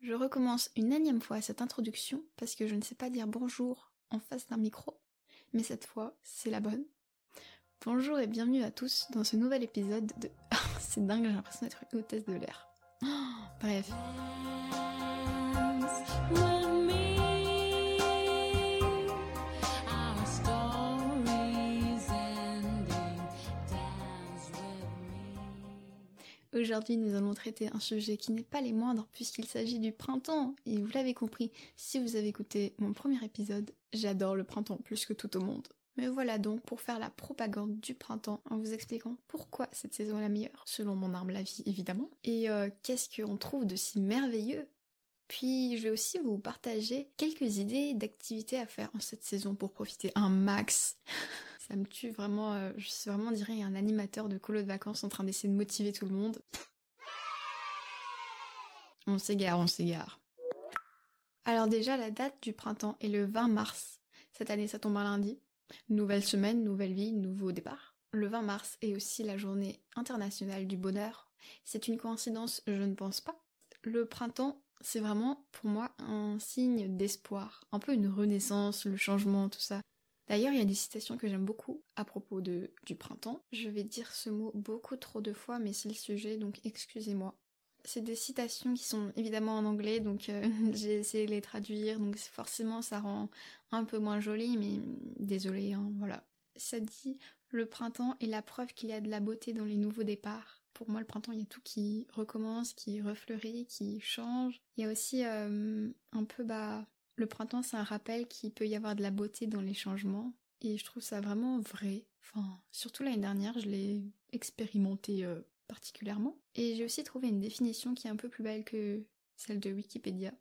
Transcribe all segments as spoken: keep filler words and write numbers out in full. Je recommence une énième fois cette introduction parce que je ne sais pas dire bonjour en face d'un micro, mais cette fois, c'est la bonne. Bonjour et bienvenue à tous dans ce nouvel épisode de... C'est dingue, j'ai l'impression d'être une hôtesse de l'air. Oh, bref. Aujourd'hui, nous allons traiter un sujet qui n'est pas les moindres puisqu'il s'agit du printemps. Et vous l'avez compris, si vous avez écouté mon premier épisode, j'adore le printemps plus que tout au monde. Mais voilà donc pour faire la propagande du printemps en vous expliquant pourquoi cette saison est la meilleure, selon mon humble avis évidemment. Et euh, qu'est-ce qu'on trouve de si merveilleux ? Puis je vais aussi vous partager quelques idées d'activités à faire en cette saison pour profiter un max. Ça me tue vraiment, euh, je suis vraiment, on dirait, un animateur de colo de vacances en train d'essayer de motiver tout le monde. On s'égare, on s'égare. Alors déjà, la date du printemps est le vingt mars. Cette année, ça tombe un lundi. Nouvelle semaine, nouvelle vie, nouveau départ. Le vingt mars est aussi la journée internationale du bonheur. C'est une coïncidence, je ne pense pas. Le printemps, c'est vraiment, pour moi, un signe d'espoir. Un peu une renaissance, le changement, tout ça. D'ailleurs, il y a des citations que j'aime beaucoup à propos de, du printemps. Je vais dire ce mot beaucoup trop de fois, mais c'est le sujet, donc excusez-moi. C'est des citations qui sont évidemment en anglais, donc euh, j'ai essayé de les traduire, donc forcément ça rend un peu moins joli, mais désolé, hein, voilà. Ça dit « Le printemps est la preuve qu'il y a de la beauté dans les nouveaux départs ». Pour moi, le printemps, il y a tout qui recommence, qui refleurit, qui change. Il y a aussi euh, un peu... bah le printemps, c'est un rappel qu'il peut y avoir de la beauté dans les changements, et je trouve ça vraiment vrai. Enfin, surtout l'année dernière, je l'ai expérimenté euh, particulièrement. Et j'ai aussi trouvé une définition qui est un peu plus belle que celle de Wikipédia.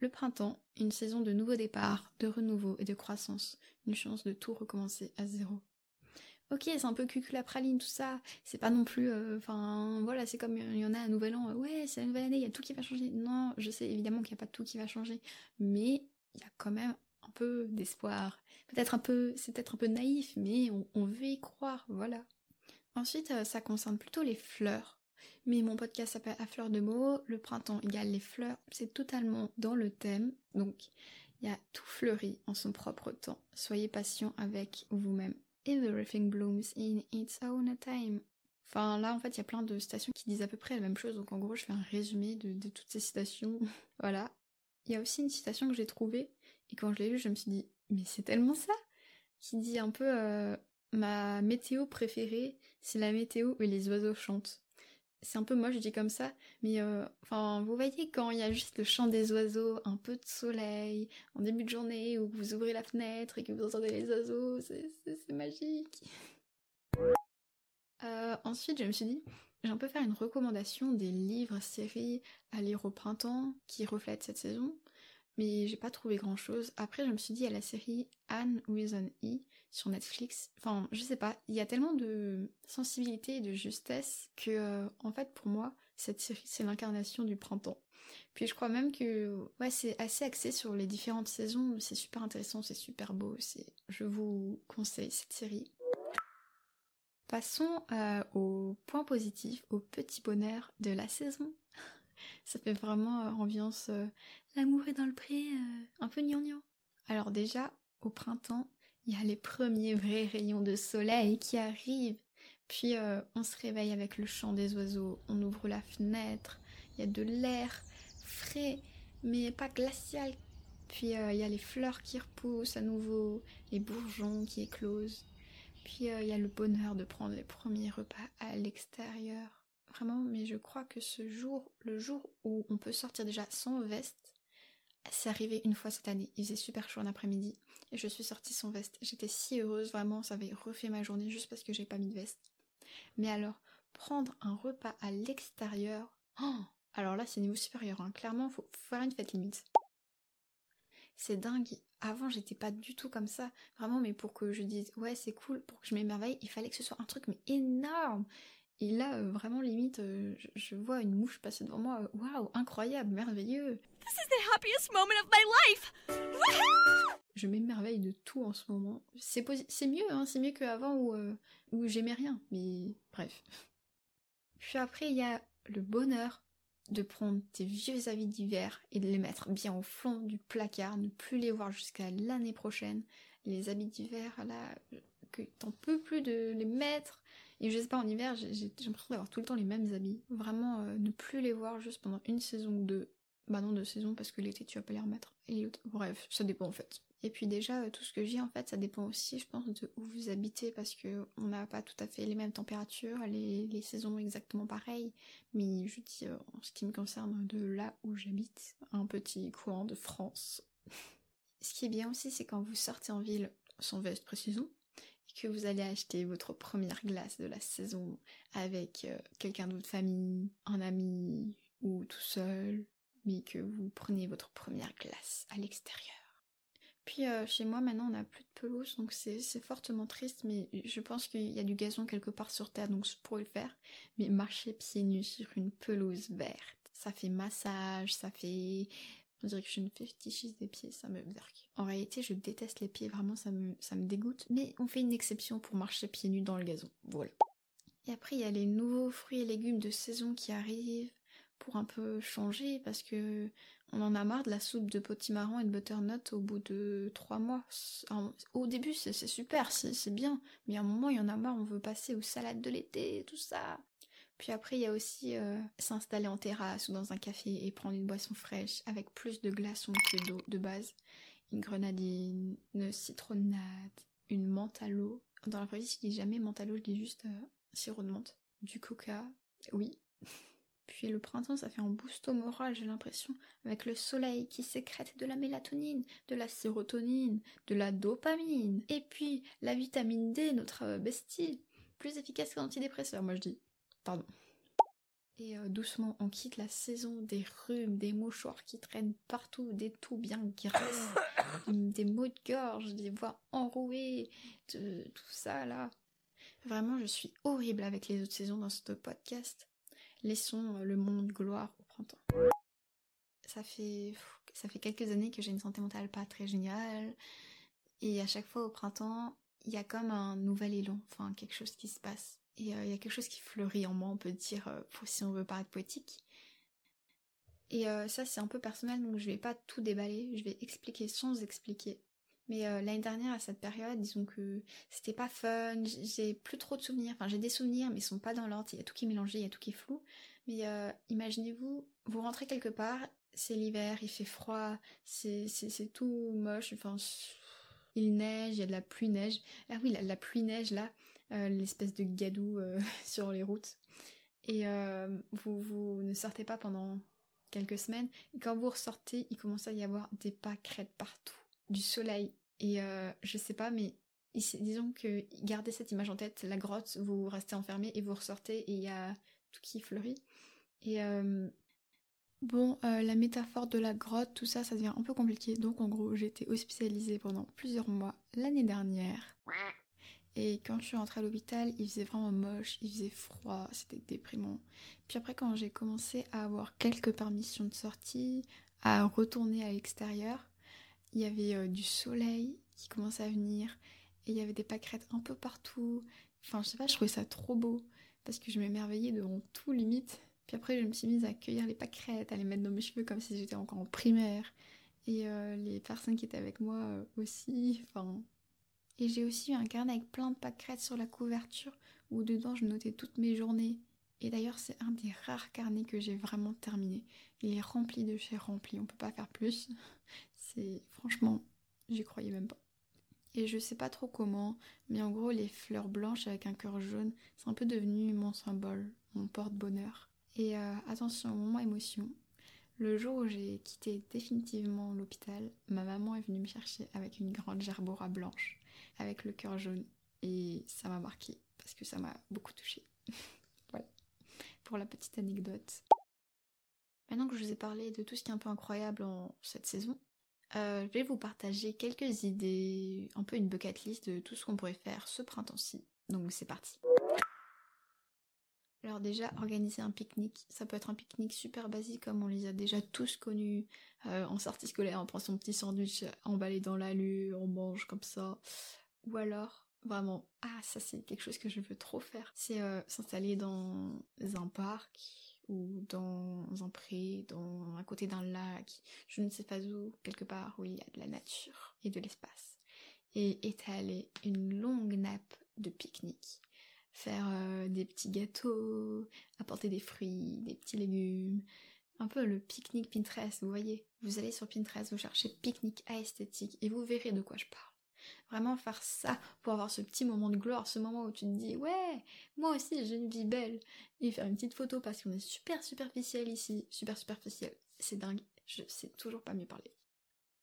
Le printemps, une saison de nouveaux départs, de renouveau et de croissance, une chance de tout recommencer à zéro. Ok, c'est un peu cuculapraline tout ça, c'est pas non plus... Enfin, euh, voilà, c'est comme il y en a à Nouvel An, euh, ouais, c'est la nouvelle année, il y a tout qui va changer. Non, je sais évidemment qu'il n'y a pas tout qui va changer, mais... il y a quand même un peu d'espoir. Peut-être un peu, c'est peut-être un peu naïf, mais on, on veut y croire, voilà. Ensuite, ça concerne plutôt les fleurs. Mais mon podcast s'appelle A Fleur de Mots, le printemps égale les fleurs, c'est totalement dans le thème. Donc, il y a tout fleuri en son propre temps. Soyez patient avec vous-même. Everything blooms in its own time. Enfin, là, en fait, il y a plein de citations qui disent à peu près la même chose. Donc, en gros, je fais un résumé de, de toutes ces citations. Voilà. Il y a aussi une citation que j'ai trouvée, et quand je l'ai lue, je me suis dit « mais c'est tellement ça !» qui dit un peu euh, « ma météo préférée, c'est la météo où les oiseaux chantent ». C'est un peu moche, je dis comme ça, mais enfin, euh, vous voyez quand il y a juste le chant des oiseaux, un peu de soleil, en début de journée, où vous ouvrez la fenêtre et que vous entendez les oiseaux, c'est, c'est, c'est magique. euh, Ensuite, je me suis dit... j'en peux faire une recommandation des livres, séries à lire au printemps qui reflètent cette saison, mais j'ai pas trouvé grand chose. Après, je me suis dit à la série Anne with an E sur Netflix. Enfin, je sais pas, il y a tellement de sensibilité et de justesse que, euh, en fait, pour moi, cette série c'est l'incarnation du printemps. Puis je crois même que, ouais, c'est assez axé sur les différentes saisons. C'est super intéressant, c'est super beau. C'est, je vous conseille cette série. Passons euh, au point positif, au petit bonheur de la saison. Ça fait vraiment euh, ambiance euh, l'amour est dans le pré, euh, un peu gnangnan. Alors déjà, au printemps, il y a les premiers vrais rayons de soleil qui arrivent. Puis euh, on se réveille avec le chant des oiseaux, on ouvre la fenêtre, il y a de l'air frais, mais pas glacial. Puis il euh, y a les fleurs qui repoussent à nouveau, les bourgeons qui éclosent. Puis il euh, y a le bonheur de prendre les premiers repas à l'extérieur. Vraiment, mais je crois que ce jour, le jour où on peut sortir déjà sans veste, c'est arrivé une fois cette année. Il faisait super chaud en après-midi et je suis sortie sans veste. J'étais si heureuse, vraiment, ça avait refait ma journée juste parce que j'ai pas mis de veste. Mais alors, prendre un repas à l'extérieur, oh, alors là c'est niveau supérieur, hein. Clairement, faut faire une fête limite. C'est dingue, avant j'étais pas du tout comme ça, vraiment, mais pour que je dise ouais c'est cool, pour que je m'émerveille, il fallait que ce soit un truc mais énorme. Et là euh, vraiment limite, euh, je, je vois une mouche passer devant moi, waouh, incroyable, merveilleux. This is the happiest moment of my life. Woohoo! Je m'émerveille de tout en ce moment, c'est, posi- c'est mieux, hein, c'est mieux qu'avant où, euh, où j'aimais rien, mais bref. Puis après il y a le bonheur de prendre tes vieux avis d'hiver et de les mettre bien au fond du placard, ne plus les voir jusqu'à l'année prochaine. Les habits d'hiver, là, que t'en peux plus de les mettre. Et je sais pas, en hiver, j'ai, j'ai l'impression d'avoir tout le temps les mêmes habits. Vraiment, euh, ne plus les voir juste pendant une saison ou deux. Bah non, deux saisons, parce que l'été, tu vas pas les remettre. Et bref, ça dépend en fait. Et puis déjà, tout ce que j'ai en fait, ça dépend aussi, je pense, de où vous habitez, parce que on n'a pas tout à fait les mêmes températures, les, les saisons exactement pareilles. Mais je dis, euh, en ce qui me concerne, de là où j'habite, un petit coin de France. Ce qui est bien aussi, c'est quand vous sortez en ville, sans veste précision, et que vous allez acheter votre première glace de la saison avec euh, quelqu'un de votre famille, un ami, ou tout seul, mais que vous prenez votre première glace à l'extérieur. Puis euh, chez moi maintenant on n'a plus de pelouse, donc c'est, c'est fortement triste, mais je pense qu'il y a du gazon quelque part sur terre, donc je pourrais le faire. Mais marcher pieds nus sur une pelouse verte, ça fait massage, ça fait... On dirait que je suis une fétichiste des pieds, ça me berque. En réalité je déteste les pieds, vraiment ça me, ça me dégoûte, mais on fait une exception pour marcher pieds nus dans le gazon, voilà. Et après il y a les nouveaux fruits et légumes de saison qui arrivent, pour un peu changer, parce que on en a marre de la soupe de potimarron et de butternut au bout de trois mois. Alors, au début c'est, c'est super, c'est, c'est bien, mais à un moment il y en a marre, on veut passer aux salades de l'été, tout ça. Puis après il y a aussi euh, s'installer en terrasse ou dans un café et prendre une boisson fraîche avec plus de glaçons que d'eau de base, une grenadine, une citronnade, une menthe à l'eau. Dans la vraie vie je dis jamais menthe à l'eau, je dis juste euh, sirop de menthe, du coca, oui. Puis le printemps, ça fait un boost au moral, j'ai l'impression, avec le soleil qui sécrète de la mélatonine, de la sérotonine, de la dopamine, et puis la vitamine D, notre bestie, plus efficace que l'antidépresseur, moi je dis. Pardon. Et euh, doucement, on quitte la saison des rhumes, des mouchoirs qui traînent partout, des toux bien graisses, des maux de gorge, des voix enrouées, de, tout ça là. Vraiment, je suis horrible avec les autres saisons dans ce podcast. Laissons le monde gloire au printemps. Ça fait, ça fait quelques années que j'ai une santé mentale pas très géniale. Et à chaque fois au printemps, il y a comme un nouvel élan, enfin quelque chose qui se passe. Et euh, il y a quelque chose qui fleurit en moi, on peut dire, euh, si on veut paraître poétique. Et euh, ça c'est un peu personnel, donc je vais pas tout déballer, je vais expliquer sans expliquer. Mais euh, l'année dernière, à cette période, disons que c'était pas fun, j'ai plus trop de souvenirs. Enfin, j'ai des souvenirs, mais ils sont pas dans l'ordre. Il y a tout qui est mélangé, il y a tout qui est flou. Mais euh, imaginez-vous, vous rentrez quelque part, c'est l'hiver, il fait froid, c'est, c'est, c'est tout moche. Enfin, il neige, il y a de la pluie-neige. Ah oui, la, la pluie-neige, là, euh, l'espèce de gadou euh, sur les routes. Et euh, vous, vous ne sortez pas pendant quelques semaines. Et quand vous ressortez, il commence à y avoir des pâquerettes partout. Du soleil, et euh, je sais pas, mais disons que gardez cette image en tête, la grotte, vous restez enfermé et vous ressortez et il y a tout qui fleurit. Et euh, bon, euh, la métaphore de la grotte, tout ça, ça devient un peu compliqué, donc en gros j'ai été hospitalisée pendant plusieurs mois l'année dernière, et quand je suis rentrée à l'hôpital, il faisait vraiment moche, il faisait froid, c'était déprimant. Puis après quand j'ai commencé à avoir quelques permissions de sortie, à retourner à l'extérieur, il y avait euh, du soleil qui commençait à venir et il y avait des pâquerettes un peu partout. Enfin, je sais pas, je trouvais ça trop beau parce que je m'émerveillais devant tout limite. Puis après, je me suis mise à cueillir les pâquerettes, à les mettre dans mes cheveux comme si j'étais encore en primaire. Et euh, les personnes qui étaient avec moi euh, aussi. Enfin, et j'ai aussi eu un carnet avec plein de pâquerettes sur la couverture où dedans je notais toutes mes journées. Et d'ailleurs, c'est un des rares carnets que j'ai vraiment terminé. Il est rempli de chez rempli, on peut pas faire plus. C'est... Franchement, j'y croyais même pas. Et je sais pas trop comment, mais en gros, les fleurs blanches avec un cœur jaune, c'est un peu devenu mon symbole, mon porte-bonheur. Et euh, attention, moment émotion. Le jour où j'ai quitté définitivement l'hôpital, ma maman est venue me chercher avec une grande gerbera blanche, avec le cœur jaune. Et ça m'a marquée, parce que ça m'a beaucoup touchée. Pour la petite anecdote. Maintenant que je vous ai parlé de tout ce qui est un peu incroyable en cette saison, euh, je vais vous partager quelques idées, un peu une bucket list de tout ce qu'on pourrait faire ce printemps-ci. Donc c'est parti. Alors déjà, organiser un pique-nique. Ça peut être un pique-nique super basique comme on les a déjà tous connus. Euh, en sortie scolaire, on prend son petit sandwich emballé dans l'alu, on mange comme ça. Ou alors... Vraiment, ah ça c'est quelque chose que je veux trop faire, c'est euh, s'installer dans un parc ou dans un pré, dans, à côté d'un lac, je ne sais pas où, quelque part où il y a de la nature et de l'espace. Et étaler une longue nappe de pique-nique, faire euh, des petits gâteaux, apporter des fruits, des petits légumes, un peu le pique-nique Pinterest, vous voyez, vous allez sur Pinterest, vous cherchez pique-nique aesthétique et vous verrez de quoi je parle. Vraiment faire ça pour avoir ce petit moment de gloire, ce moment où tu te dis « Ouais, moi aussi j'ai une vie belle !» Et faire une petite photo parce qu'on est super superficiel ici, super superficiel, c'est dingue, je sais toujours pas mieux parler.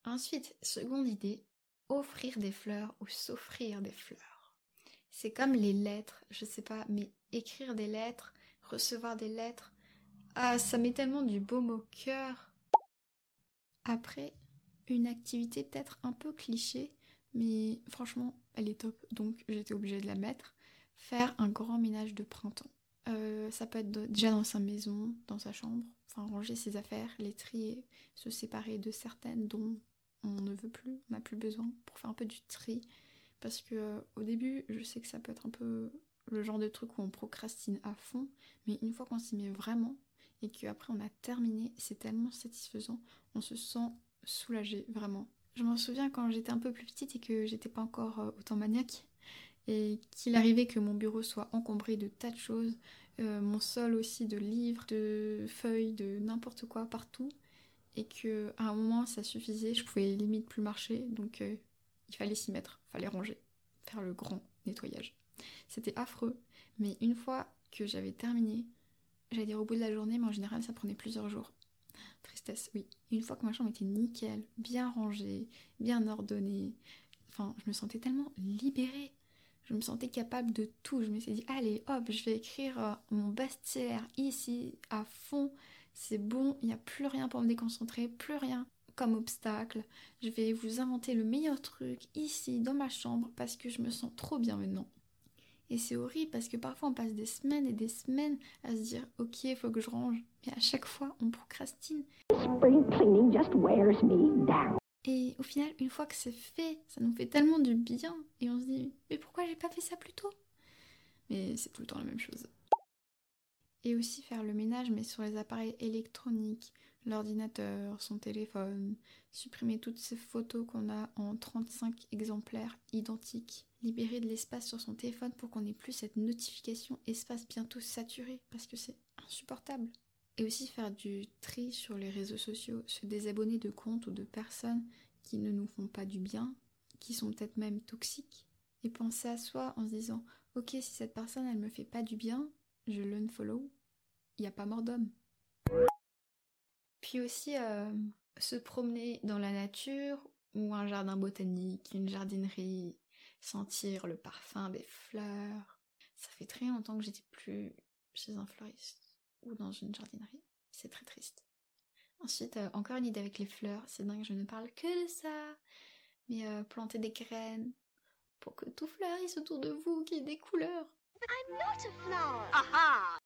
Ensuite, seconde idée, offrir des fleurs ou s'offrir des fleurs. C'est comme les lettres, je sais pas, mais écrire des lettres, recevoir des lettres, ah ça met tellement du baume au cœur. Après, une activité peut-être un peu cliché, mais franchement, elle est top, donc j'étais obligée de la mettre. Faire un grand ménage de printemps. Euh, ça peut être déjà dans sa maison, dans sa chambre, enfin ranger ses affaires, les trier, se séparer de certaines dont on ne veut plus, on n'a plus besoin, pour faire un peu du tri. Parce que euh, au début, je sais que ça peut être un peu le genre de truc où on procrastine à fond, mais une fois qu'on s'y met vraiment, et qu'après on a terminé, c'est tellement satisfaisant, on se sent soulagé, vraiment. Je m'en souviens quand j'étais un peu plus petite et que j'étais pas encore autant maniaque et qu'il arrivait que mon bureau soit encombré de tas de choses, euh, mon sol aussi de livres, de feuilles, de n'importe quoi partout et qu'à un moment ça suffisait, je pouvais limite plus marcher donc euh, il fallait s'y mettre, fallait ranger, faire le grand nettoyage. C'était affreux mais une fois que j'avais terminé, j'allais dire au bout de la journée mais en général ça prenait plusieurs jours. Tristesse, oui. Une fois que ma chambre était nickel, bien rangée, bien ordonnée, enfin, je me sentais tellement libérée. Je me sentais capable de tout. Je me suis dit, allez, hop, je vais écrire mon best-seller ici, à fond. C'est bon, il n'y a plus rien pour me déconcentrer, plus rien comme obstacle. Je vais vous inventer le meilleur truc ici, dans ma chambre, parce que je me sens trop bien maintenant. Et c'est horrible parce que parfois on passe des semaines et des semaines à se dire « Ok, il faut que je range ». Mais à chaque fois, on procrastine. Et au final, une fois que c'est fait, ça nous fait tellement du bien. Et on se dit « Mais pourquoi j'ai pas fait ça plus tôt ?» Mais c'est tout le temps la même chose. Et aussi faire le ménage, mais sur les appareils électroniques, l'ordinateur, son téléphone, supprimer toutes ces photos qu'on a en trente-cinq exemplaires identiques, libérer de l'espace sur son téléphone pour qu'on n'ait plus cette notification espace bientôt saturé, parce que c'est insupportable. Et aussi faire du tri sur les réseaux sociaux, se désabonner de comptes ou de personnes qui ne nous font pas du bien, qui sont peut-être même toxiques, et penser à soi en se disant « Ok, si cette personne elle me fait pas du bien, je l'unfollow, il n'y a pas mort d'homme ». Puis aussi euh, se promener dans la nature ou un jardin botanique, une jardinerie, sentir le parfum des fleurs. Ça fait très longtemps que j'étais plus chez un fleuriste ou dans une jardinerie. C'est très triste. Ensuite, euh, encore une idée avec les fleurs. C'est dingue, je ne parle que de ça. Mais euh, planter des graines pour que tout fleurisse autour de vous, qu'il y ait des couleurs. I'm not a flower. Aha.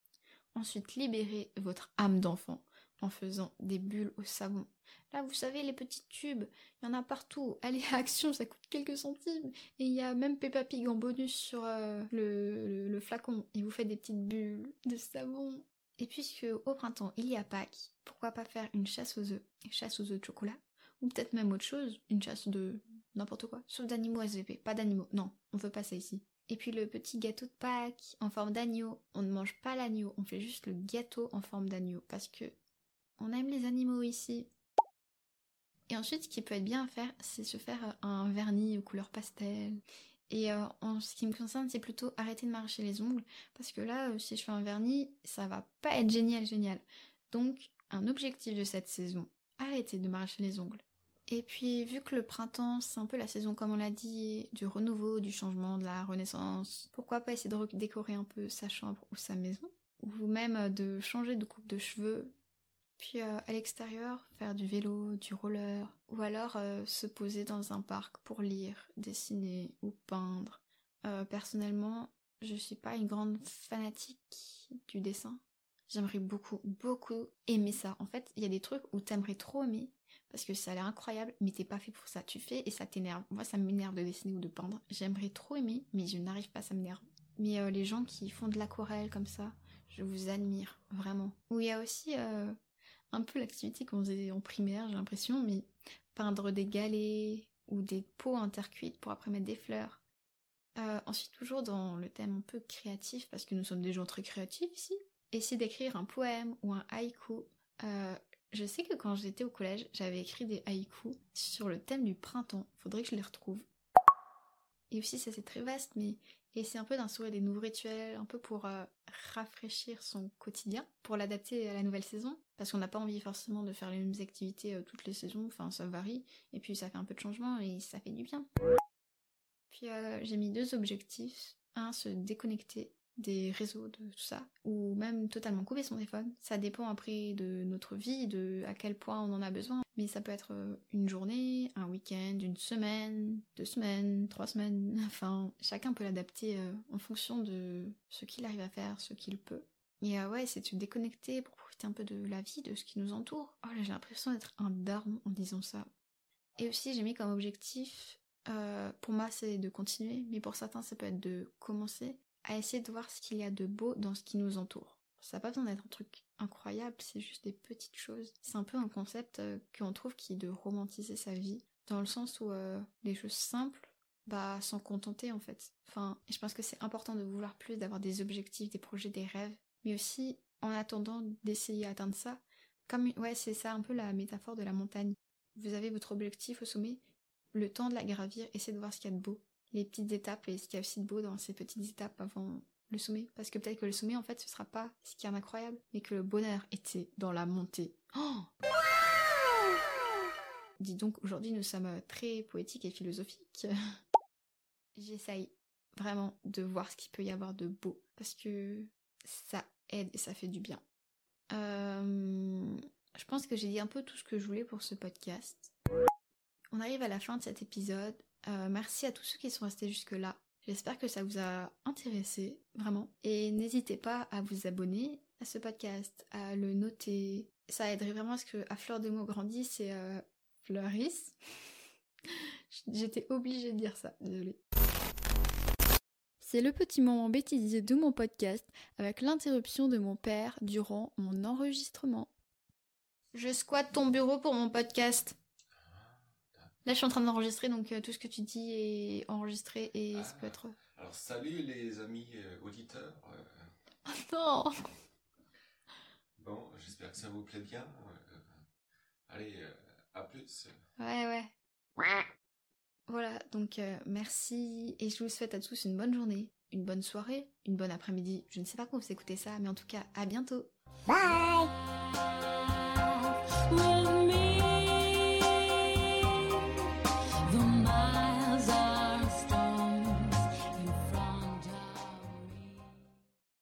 Ensuite, libérez votre âme d'enfant en faisant des bulles au savon. Là, vous savez, les petits tubes, il y en a partout. Allez à Action, ça coûte quelques centimes. Et il y a même Peppa Pig en bonus sur euh, le, le, le flacon. Et vous faites des petites bulles de savon. Et puisque au printemps, il y a Pâques, pourquoi pas faire une chasse aux œufs, une chasse aux œufs de chocolat, ou peut-être même autre chose, une chasse de n'importe quoi, sauf d'animaux S V P, pas d'animaux. Non, on veut pas ça ici. Et puis le petit gâteau de Pâques en forme d'agneau. On ne mange pas l'agneau, on fait juste le gâteau en forme d'agneau, parce que on aime les animaux ici. Et ensuite, ce qui peut être bien à faire, c'est se faire un vernis aux couleurs pastel. Et euh, en ce qui me concerne, c'est plutôt arrêter de m'arracher les ongles. Parce que là, euh, si je fais un vernis, ça va pas être génial, génial. Donc, un objectif de cette saison, arrêter de m'arracher les ongles. Et puis, vu que le printemps, c'est un peu la saison, comme on l'a dit, du renouveau, du changement, de la renaissance, pourquoi pas essayer de redécorer un peu sa chambre ou sa maison, ou même de changer de coupe de cheveux. Puis euh, à l'extérieur, faire du vélo, du roller, ou alors euh, se poser dans un parc pour lire, dessiner ou peindre. Euh, personnellement, je suis pas une grande fanatique du dessin. J'aimerais beaucoup, beaucoup aimer ça. En fait, il y a des trucs où t'aimerais trop aimer, parce que ça a l'air incroyable, mais t'es pas fait pour ça. Tu fais et ça t'énerve. Moi, ça m'énerve de dessiner ou de peindre. J'aimerais trop aimer, mais je n'arrive pas, ça m'énerve. Mais euh, les gens qui font de l'aquarelle comme ça, je vous admire, vraiment. Où il y a aussi euh, un peu l'activité qu'on faisait en primaire, j'ai l'impression, mais peindre des galets ou des pots en terre cuite pour après mettre des fleurs. Euh, ensuite, toujours dans le thème un peu créatif, parce que nous sommes des gens très créatifs ici, essayer d'écrire un poème ou un haïku. Euh, je sais que quand j'étais au collège, j'avais écrit des haïkus sur le thème du printemps. Faudrait que je les retrouve. Et aussi, ça c'est très vaste, mais essayer un peu d'instaurer des nouveaux rituels, un peu pour euh, rafraîchir son quotidien, pour l'adapter à la nouvelle saison, parce qu'on n'a pas envie forcément de faire les mêmes activités euh, toutes les saisons, enfin ça varie, et puis ça fait un peu de changement et ça fait du bien. Puis euh, j'ai mis deux objectifs. Un, se déconnecter des réseaux, de tout ça, ou même totalement couper son téléphone. Ça dépend après de notre vie, de à quel point on en a besoin, mais ça peut être une journée, un week-end, une semaine, deux semaines, trois semaines, enfin, chacun peut l'adapter euh, en fonction de ce qu'il arrive à faire, ce qu'il peut. Et euh, ouais, c'est de se déconnecter pour profiter un peu de la vie, de ce qui nous entoure. Oh là, j'ai l'impression d'être un daron en disant ça. Et aussi, j'ai mis comme objectif, euh, pour moi c'est de continuer, mais pour certains ça peut être de commencer, à essayer de voir ce qu'il y a de beau dans ce qui nous entoure. Ça n'a pas besoin d'être un truc incroyable, c'est juste des petites choses. C'est un peu un concept euh, qu'on trouve qui est de romantiser sa vie, dans le sens où euh, les choses simples, bah, s'en contenter en fait. Enfin, je pense que c'est important de vouloir plus, d'avoir des objectifs, des projets, des rêves, mais aussi, en attendant d'essayer d'atteindre ça, comme, ouais, c'est ça un peu la métaphore de la montagne. Vous avez votre objectif au sommet, le temps de la gravir, essayez de voir ce qu'il y a de beau. Les petites étapes et ce qu'il y a aussi de beau dans ces petites étapes avant le sommet. Parce que peut-être que le sommet, en fait, ce sera pas ce qu'il y a d'incroyable, mais que le bonheur était dans la montée. Oh wow. Dis donc, aujourd'hui, nous sommes très poétiques et philosophiques. J'essaye vraiment de voir ce qu'il peut y avoir de beau, parce que ça aide et ça fait du bien. Euh, je pense que j'ai dit un peu tout ce que je voulais pour ce podcast. On arrive à la fin de cet épisode. Euh, merci à tous ceux qui sont restés jusque-là. J'espère que ça vous a intéressé, vraiment. Et n'hésitez pas à vous abonner à ce podcast, à le noter. Ça aiderait vraiment à ce que A Fleur de Mots grandisse et euh, fleurisse. J'étais obligée de dire ça, désolée. C'est le petit moment bêtisier de mon podcast avec l'interruption de mon père durant mon enregistrement. Je squatte ton bureau pour mon podcast. Là, je suis en train d'enregistrer, donc euh, tout ce que tu dis est enregistré et ah, ça peut être... Alors, salut les amis euh, auditeurs. Euh... Oh non. Bon, j'espère que ça vous plaît bien. Euh, allez, euh, à plus. Ouais, ouais. Ouais. Voilà, donc euh, merci et je vous souhaite à tous une bonne journée, une bonne soirée, une bonne après-midi. Je ne sais pas quand vous écoutez ça, mais en tout cas, à bientôt. Bye.